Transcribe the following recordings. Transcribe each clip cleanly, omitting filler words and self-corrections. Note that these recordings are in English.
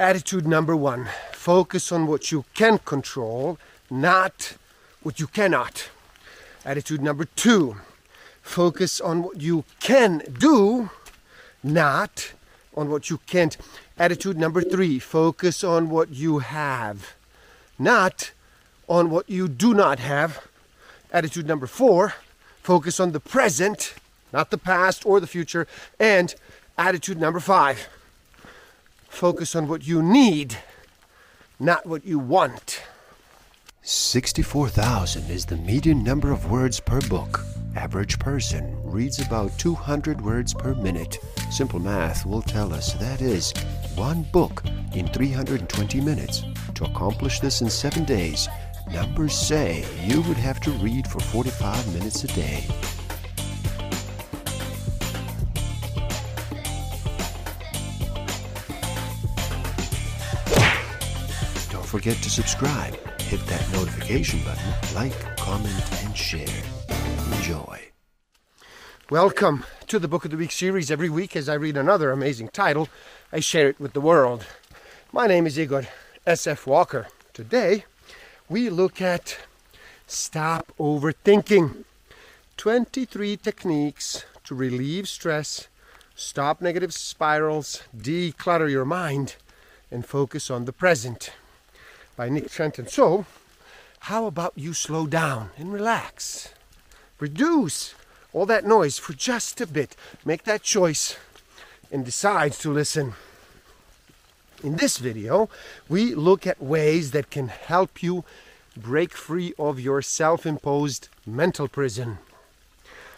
Attitude number one, focus on what you can control, not what you cannot. Attitude number two, focus on what you can do, not on what you can't. Attitude number three, focus on what you have, not on what you do not have. Attitude number four, focus on the present, not the past or the future. And attitude number five, focus on what you need, not what you want. 64,000 is the median number of words per book. Average person reads about 200 words per minute. Simple math will tell us that is one book in 320 minutes. To accomplish this in 7 days, numbers say you would have to read for 45 minutes a day. Don't forget to subscribe, hit that notification button, like, comment, and share. Enjoy. Welcome to the Book of the Week series. Every week as I read another amazing title, I share it with the world. My name is Igor S.F. Walker. Today, we look at Stop Overthinking. 23 techniques to relieve stress, stop negative spirals, declutter your mind, and focus on the present. By Nick Trenton. So, how about you slow down and relax? Reduce all that noise for just a bit. Make that choice and decide to listen. In this video, we look at ways that can help you break free of your self-imposed mental prison.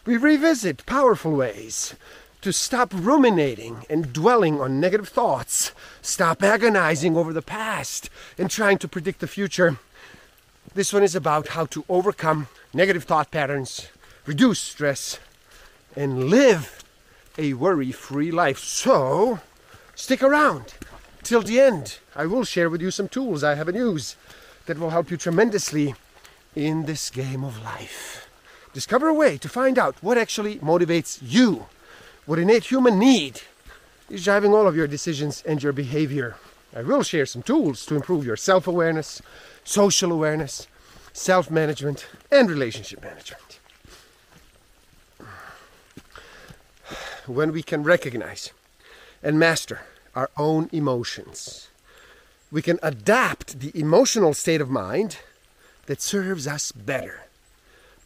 We revisit powerful ways to stop ruminating and dwelling on negative thoughts, stop agonizing over the past and trying to predict the future. This one is about how to overcome negative thought patterns, reduce stress, and live a worry-free life. So, stick around till the end. I will share with you some tools I haven't used that will help you tremendously in this game of life. Discover a way to find out what actually motivates you, what innate human need is driving all of your decisions and your behavior. I will share some tools to improve your self-awareness, social awareness, self-management, and relationship management. When we can recognize and master our own emotions, we can adapt the emotional state of mind that serves us better.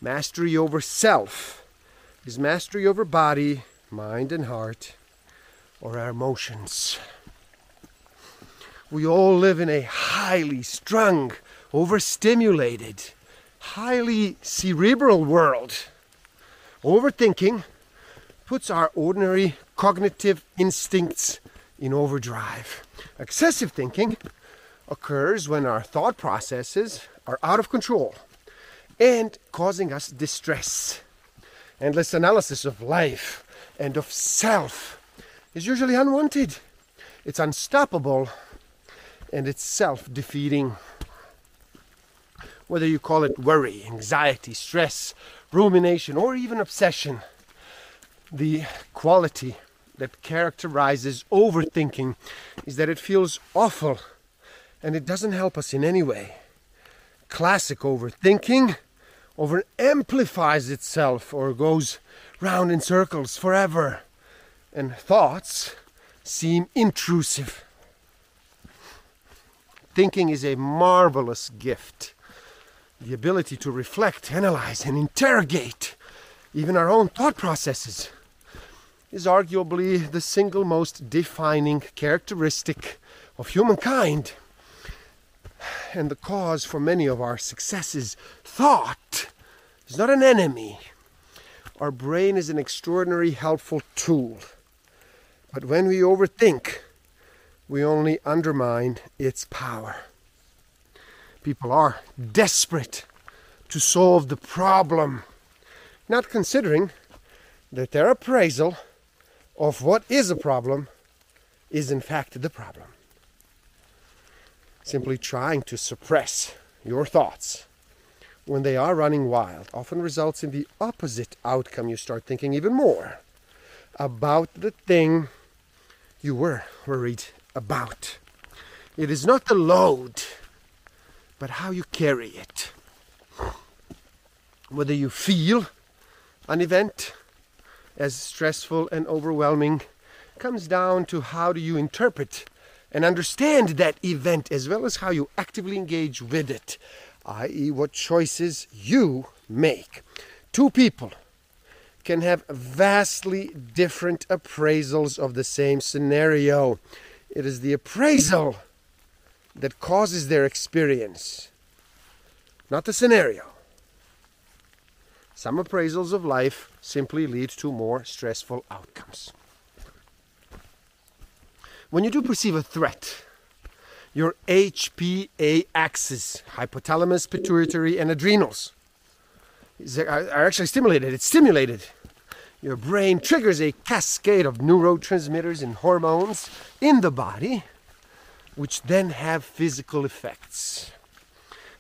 Mastery over self is mastery over body, mind, and heart, or our emotions. We all live in a highly strung, overstimulated, highly cerebral world. Overthinking puts our ordinary cognitive instincts in overdrive. Excessive thinking occurs when our thought processes are out of control and causing us distress. Endless analysis of life and of self is usually unwanted. It's unstoppable and it's self-defeating. Whether you call it worry, anxiety, stress, rumination, or even obsession, the quality that characterizes overthinking is that it feels awful and it doesn't help us in any way. Classic overthinking over-amplifies itself or goes round in circles forever, and thoughts seem intrusive. Thinking is a marvelous gift. The ability to reflect, analyze, and interrogate even our own thought processes is arguably the single most defining characteristic of humankind and the cause for many of our successes. Thought is not an enemy. Our brain is an extraordinary helpful tool. But when we overthink, we only undermine its power. People are desperate to solve the problem, not considering that their appraisal of what is a problem is in fact the problem. Simply trying to suppress your thoughts when they are running wild often results in the opposite outcome. You start thinking even more about the thing you were worried about. It is not the load, but how you carry it. Whether you feel an event as stressful and overwhelming comes down to how do you interpret and understand that event, as well as how you actively engage with it, i.e. what choices you make. Two people can have vastly different appraisals of the same scenario. It is the appraisal that causes their experience, not the scenario. Some appraisals of life simply lead to more stressful outcomes. When you do perceive a threat, your HPA axis, hypothalamus, pituitary, and adrenals, are actually stimulated. It's stimulated. Your brain triggers a cascade of neurotransmitters and hormones in the body, which then have physical effects.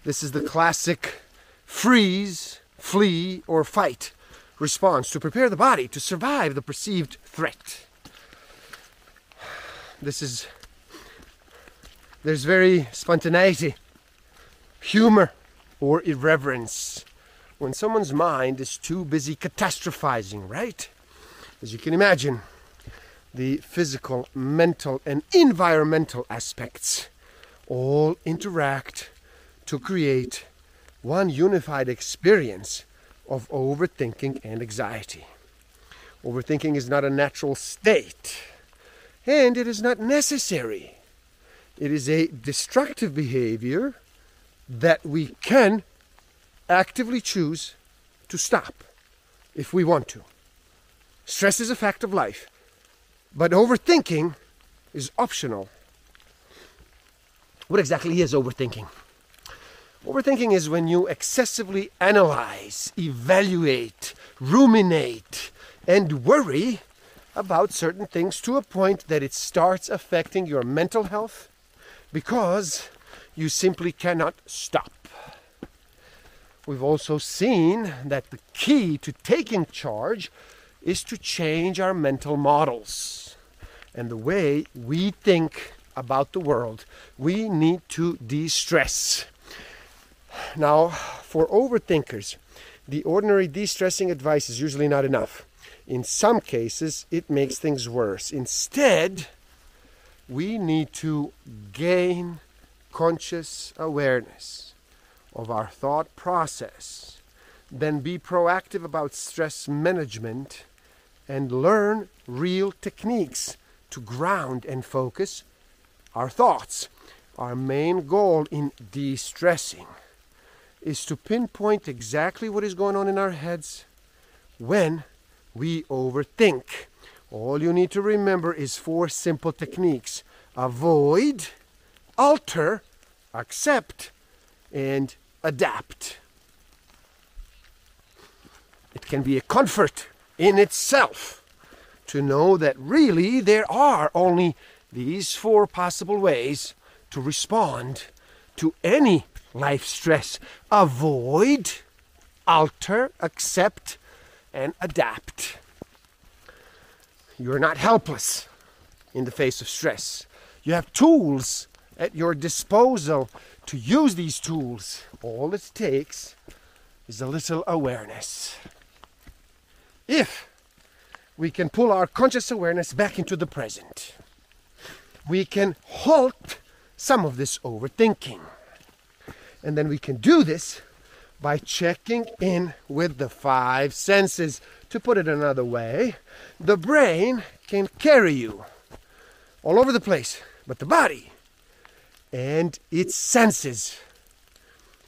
This is the classic freeze, flee, or fight response to prepare the body to survive the perceived threat. There's very spontaneity, humor, or irreverence when someone's mind is too busy catastrophizing, right? As you can imagine, the physical, mental, and environmental aspects all interact to create one unified experience of overthinking and anxiety. Overthinking is not a natural state, and it is not necessary. It is a destructive behavior that we can actively choose to stop if we want to. Stress is a fact of life, but overthinking is optional. What exactly is overthinking? Overthinking is when you excessively analyze, evaluate, ruminate, and worry about certain things to a point that it starts affecting your mental health because you simply cannot stop. We've also seen that the key to taking charge is to change our mental models and the way we think about the world. We need to de-stress. Now, for overthinkers, the ordinary de-stressing advice is usually not enough. In some cases, it makes things worse. Instead, we need to gain conscious awareness of our thought process, then be proactive about stress management and learn real techniques to ground and focus our thoughts. Our main goal in de-stressing is to pinpoint exactly what is going on in our heads when we overthink. All you need to remember is 4 simple techniques: avoid, alter, accept, and adapt. It can be a comfort in itself to know that really there are only these 4 possible ways to respond to any life stress: avoid, alter, accept, and adapt. You're not helpless in the face of stress. You have tools at your disposal to use these tools. All it takes is a little awareness. If we can pull our conscious awareness back into the present, we can halt some of this overthinking. And then we can do this by checking in with the 5 senses. To put it another way, the brain can carry you all over the place, but the body and its senses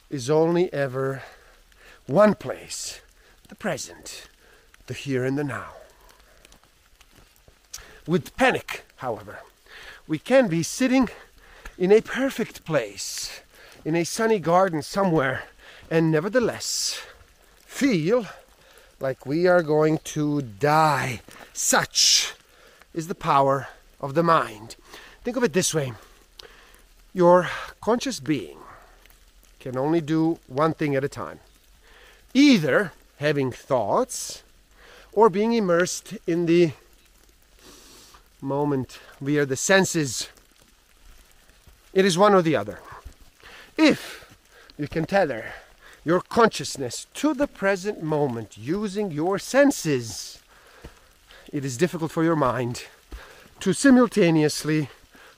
is only ever one place: the present, the here and the now. With panic, however, we can be sitting in a perfect place, in a sunny garden somewhere, and nevertheless feel like we are going to die. Such is the power of the mind. Think of it this way. Your conscious being can only do one thing at a time: either having thoughts or being immersed in the moment via the senses. It is one or the other. If you can tether your consciousness to the present moment using your senses, it is difficult for your mind to simultaneously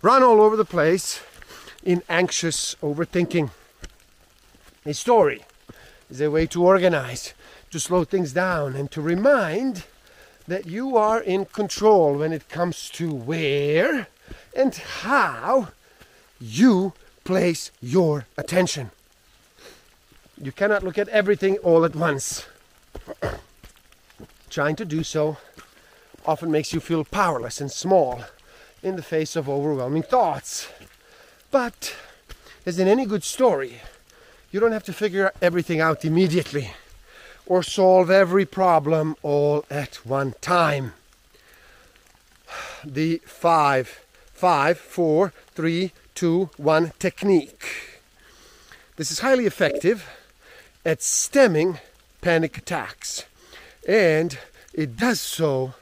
run all over the place in anxious overthinking. A story is a way to organize, to slow things down, and to remind that you are in control when it comes to where and how you place your attention. You cannot look at everything all at once. Trying to do so often makes you feel powerless and small in the face of overwhelming thoughts. But, as in any good story, you don't have to figure everything out immediately or solve every problem all at one time. The 5-4-3-2-1 technique. This is highly effective at stemming panic attacks, and it does so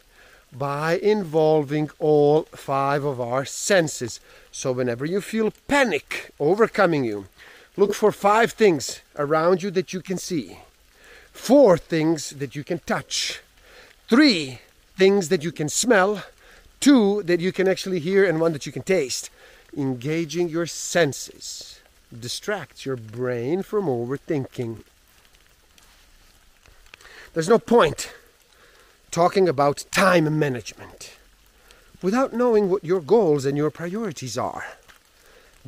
by involving all 5 of our senses. So whenever you feel panic overcoming you, look for 5 things around you that you can see, 4 things that you can touch, 3 things that you can smell, 2 that you can actually hear, and 1 that you can taste. Engaging your senses distracts your brain from overthinking. There's no point talking about time management without knowing what your goals and your priorities are.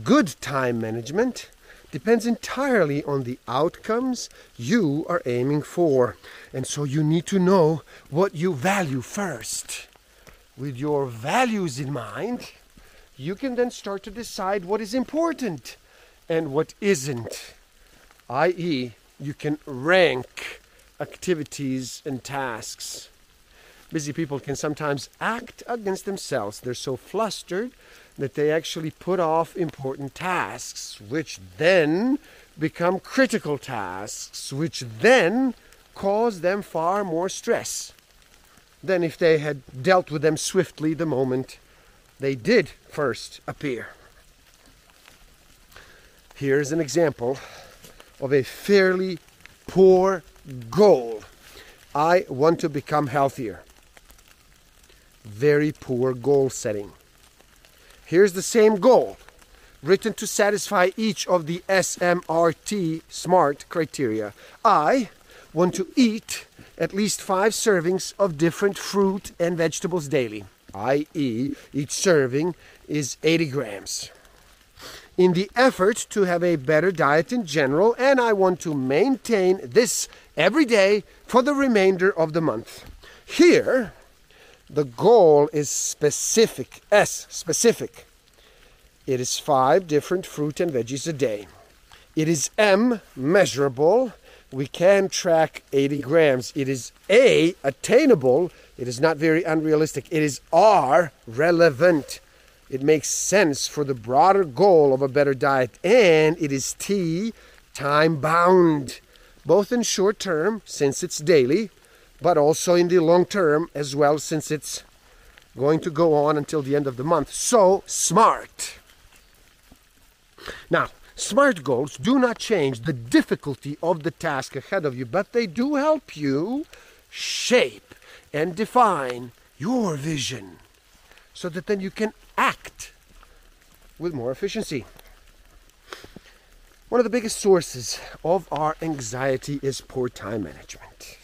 Good time management depends entirely on the outcomes you are aiming for, and so you need to know what you value first. With your values in mind, you can then start to decide what is important and what isn't, i.e., you can rank activities and tasks. Busy people can sometimes act against themselves. They're so flustered that they actually put off important tasks, which then become critical tasks, which then cause them far more stress than if they had dealt with them swiftly the moment they did first appear. Here's an example of a fairly poor goal. I want to become healthier. Very poor goal setting. Here's the same goal, written to satisfy each of the SMRT SMART criteria. I want to eat at least 5 servings of different fruit and vegetables daily, i.e., each serving is 80 grams. In the effort to have a better diet in general, and I want to maintain this every day for the remainder of the month. Here, the goal is specific, S, specific. It is 5 different fruit and veggies a day. It is M, measurable. We can track 80 grams. It is A, attainable. It is not very unrealistic. It is R, relevant. It makes sense for the broader goal of a better diet. And it is T, time-bound, both in short term, since it's daily, but also in the long term as well, since it's going to go on until the end of the month. So, SMART. Now, SMART goals do not change the difficulty of the task ahead of you, but they do help you shape and define your vision so that then you can act with more efficiency. One of the biggest sources of our anxiety is poor time management.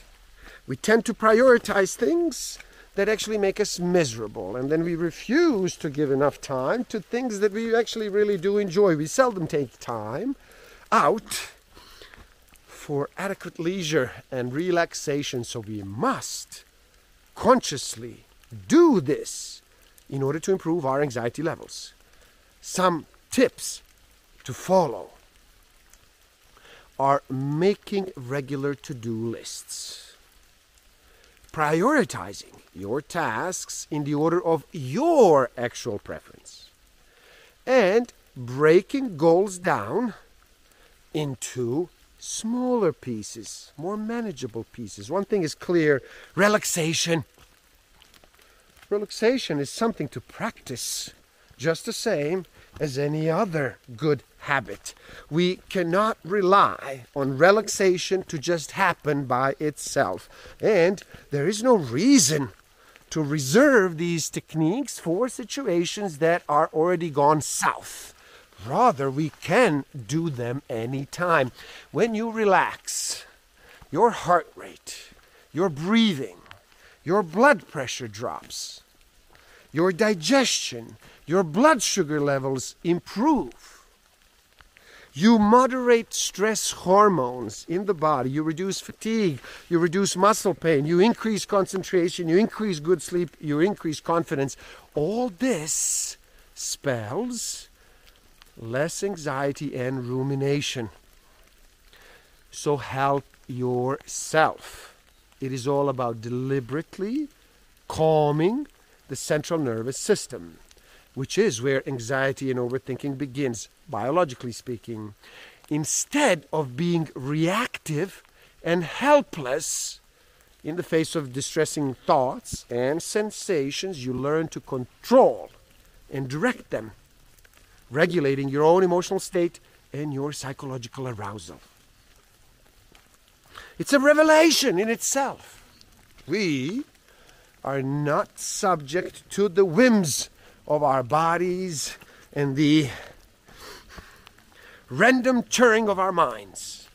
We tend to prioritize things that actually make us miserable, and then we refuse to give enough time to things that we actually really do enjoy. We seldom take time out for adequate leisure and relaxation, so we must consciously do this in order to improve our anxiety levels. Some tips to follow are making regular to-do lists. Prioritizing your tasks in the order of your actual preference, and breaking goals down into smaller pieces, more manageable pieces. One thing is clear: relaxation. Relaxation is something to practice, just the same as any other good habit. We cannot rely on relaxation to just happen by itself. And there is no reason to reserve these techniques for situations that are already gone south. Rather, we can do them anytime. When you relax, your heart rate, your breathing, your blood pressure drops, your digestion, your blood sugar levels improve. You moderate stress hormones in the body. You reduce fatigue. You reduce muscle pain. You increase concentration. You increase good sleep. You increase confidence. All this spells less anxiety and rumination. So help yourself. It is all about deliberately calming the central nervous system, which is where anxiety and overthinking begins, biologically speaking, instead of being reactive and helpless in the face of distressing thoughts and sensations. You learn to control and direct them, regulating your own emotional state and your psychological arousal. It's a revelation in itself. We are not subject to the whims of our bodies and the random churning of our minds.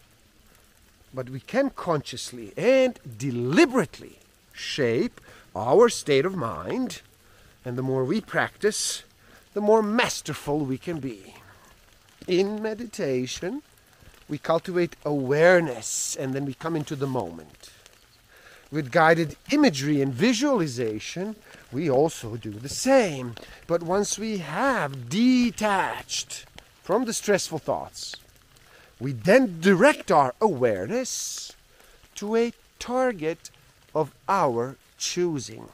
But we can consciously and deliberately shape our state of mind, and the more we practice, the more masterful we can be. In meditation, we cultivate awareness and then we come into the moment. With guided imagery and visualization, we also do the same. But once we have detached from the stressful thoughts, we then direct our awareness to a target of our choosing.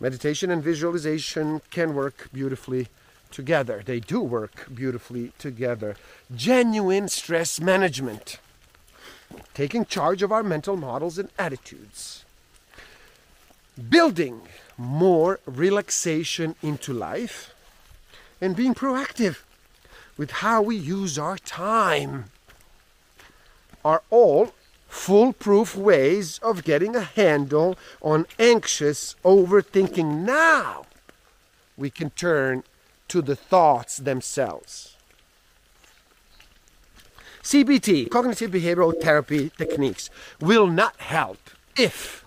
Meditation and visualization can work beautifully together. They do work beautifully together. Genuine stress management. Taking charge of our mental models and attitudes. Building more relaxation into life and being proactive with how we use our time are all foolproof ways of getting a handle on anxious overthinking. Now we can turn to the thoughts themselves. CBT, cognitive behavioral therapy techniques, will not help if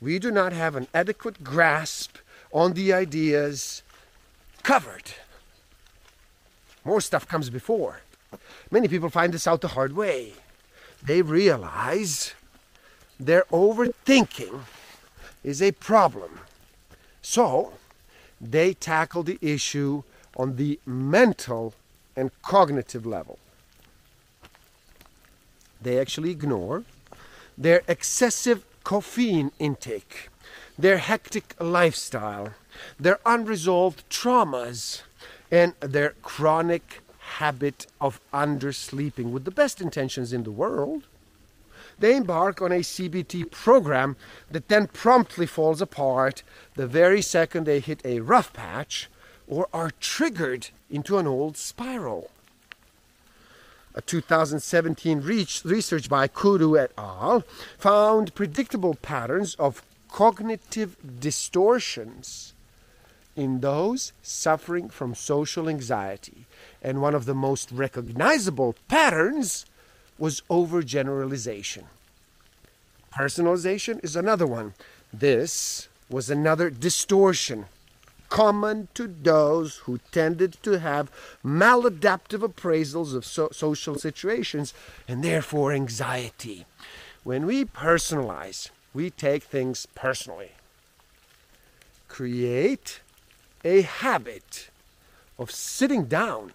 we do not have an adequate grasp on the ideas covered. More stuff comes before. Many people find this out the hard way. They realize their overthinking is a problem. So they tackle the issue on the mental and cognitive level. They actually ignore their excessive caffeine intake, their hectic lifestyle, their unresolved traumas, and their chronic habit of undersleeping. With the best intentions in the world, they embark on a CBT program that then promptly falls apart the very second they hit a rough patch or are triggered into an old spiral. A 2017 research by Kudu et al. Found predictable patterns of cognitive distortions in those suffering from social anxiety. And one of the most recognizable patterns was overgeneralization. Personalization is another one. This was another distortion common to those who tended to have maladaptive appraisals of social situations and therefore anxiety. When we personalize, we take things personally. Create a habit of sitting down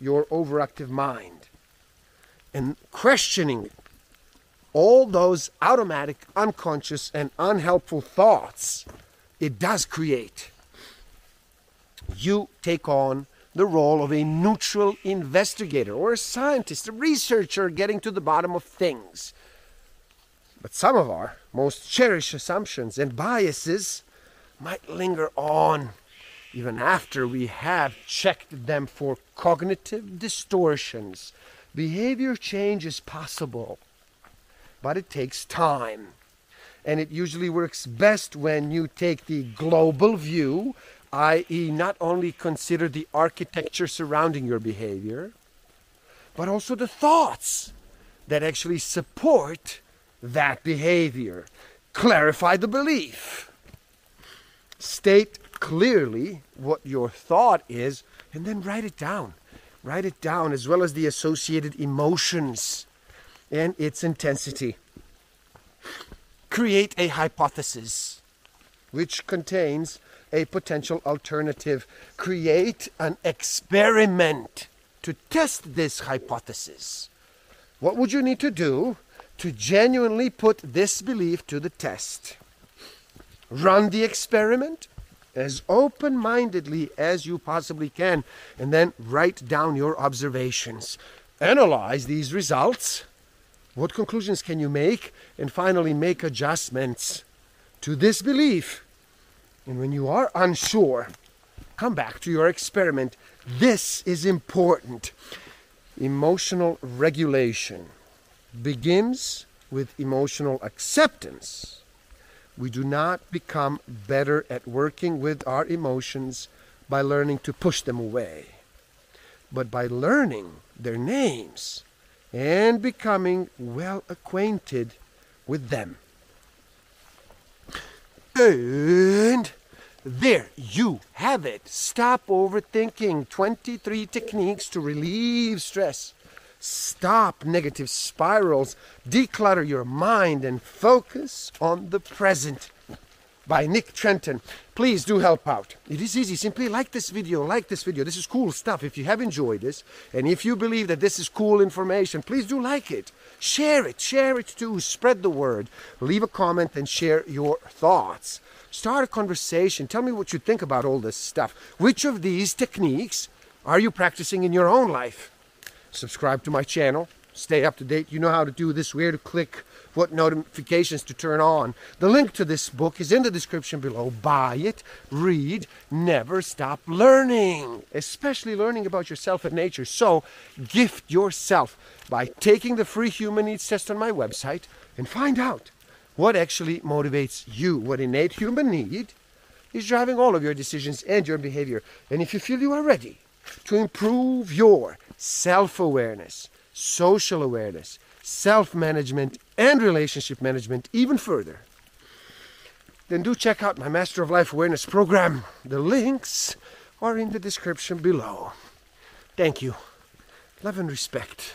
your overactive mind and questioning all those automatic, unconscious, and unhelpful thoughts it does create. You take on the role of a neutral investigator or a scientist, a researcher getting to the bottom of things. But some of our most cherished assumptions and biases might linger on even after we have checked them for cognitive distortions. Behavior change is possible, but it takes time. And it usually works best when you take the global view, i.e. not only consider the architecture surrounding your behavior, but also the thoughts that actually support that behavior. Clarify the belief. State clearly what your thought is, and then write it down. Write it down, as well as the associated emotions and its intensity. Create a hypothesis which contains a potential alternative. Create an experiment to test this hypothesis. What would you need to do to genuinely put this belief to the test? Run the experiment as open-mindedly as you possibly can, and then write down your observations. Analyze these results. What conclusions can you make? And finally, make adjustments to this belief. And when you are unsure, come back to your experiment. This is important. Emotional regulation begins with emotional acceptance. We do not become better at working with our emotions by learning to push them away, but by learning their names and becoming well acquainted with them. And there you have it. Stop overthinking. 23 techniques to relieve stress. Stop negative spirals. Declutter your mind and focus on the present, by Nick Trenton. Please do help out. It is easy. Simply like this video. Like this video. This is cool stuff. If you have enjoyed this, and if you believe that this is cool information, please do like it. Share it. Share it too. Spread the word. Leave a comment and share your thoughts. Start a conversation. Tell me what you think about all this stuff. Which of these techniques are you practicing in your own life? Subscribe to my channel. Stay up to date. You know how to do this, where to click, what notifications to turn on. The link to this book is in the description below. Buy it, read, never stop learning, especially learning about yourself and nature. So gift yourself by taking the free human needs test on my website and find out what actually motivates you, what innate human need is driving all of your decisions and your behavior. And if you feel you are ready to improve your self-awareness, social awareness, self-management, and relationship management even further, then do check out my Master of Life Awareness program. The links are in the description below. Thank you. Love and respect.